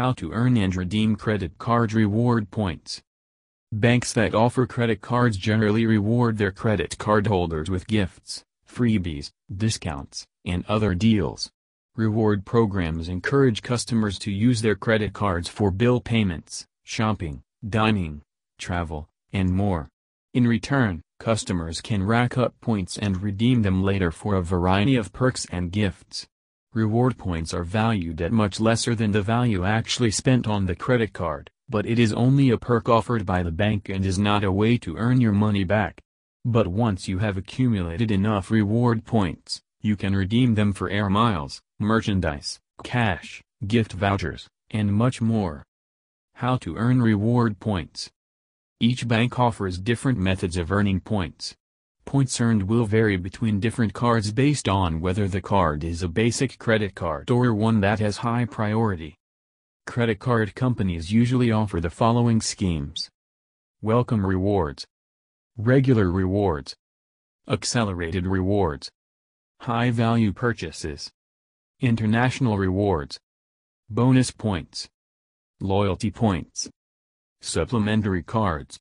How to earn and redeem credit card reward points. Banks that offer credit cards generally reward their credit card holders with gifts, freebies, discounts, and other deals. Reward programs encourage customers to use their credit cards for bill payments, shopping, dining, travel, and more. In return, customers can rack up points and redeem them later for a variety of perks and gifts. Reward points are valued at much lesser than the value actually spent on the credit card, but it is only a perk offered by the bank and is not a way to earn your money back. But once you have accumulated enough reward points, you can redeem them for air miles, merchandise, cash, gift vouchers, and much more. How to earn reward points. Each bank offers different methods of earning points. Points earned will vary between different cards based on whether the card is a basic credit card or one that has high priority. Credit card companies usually offer the following schemes. Welcome rewards, regular rewards, accelerated rewards, high value purchases, international rewards, bonus points, loyalty points, supplementary cards.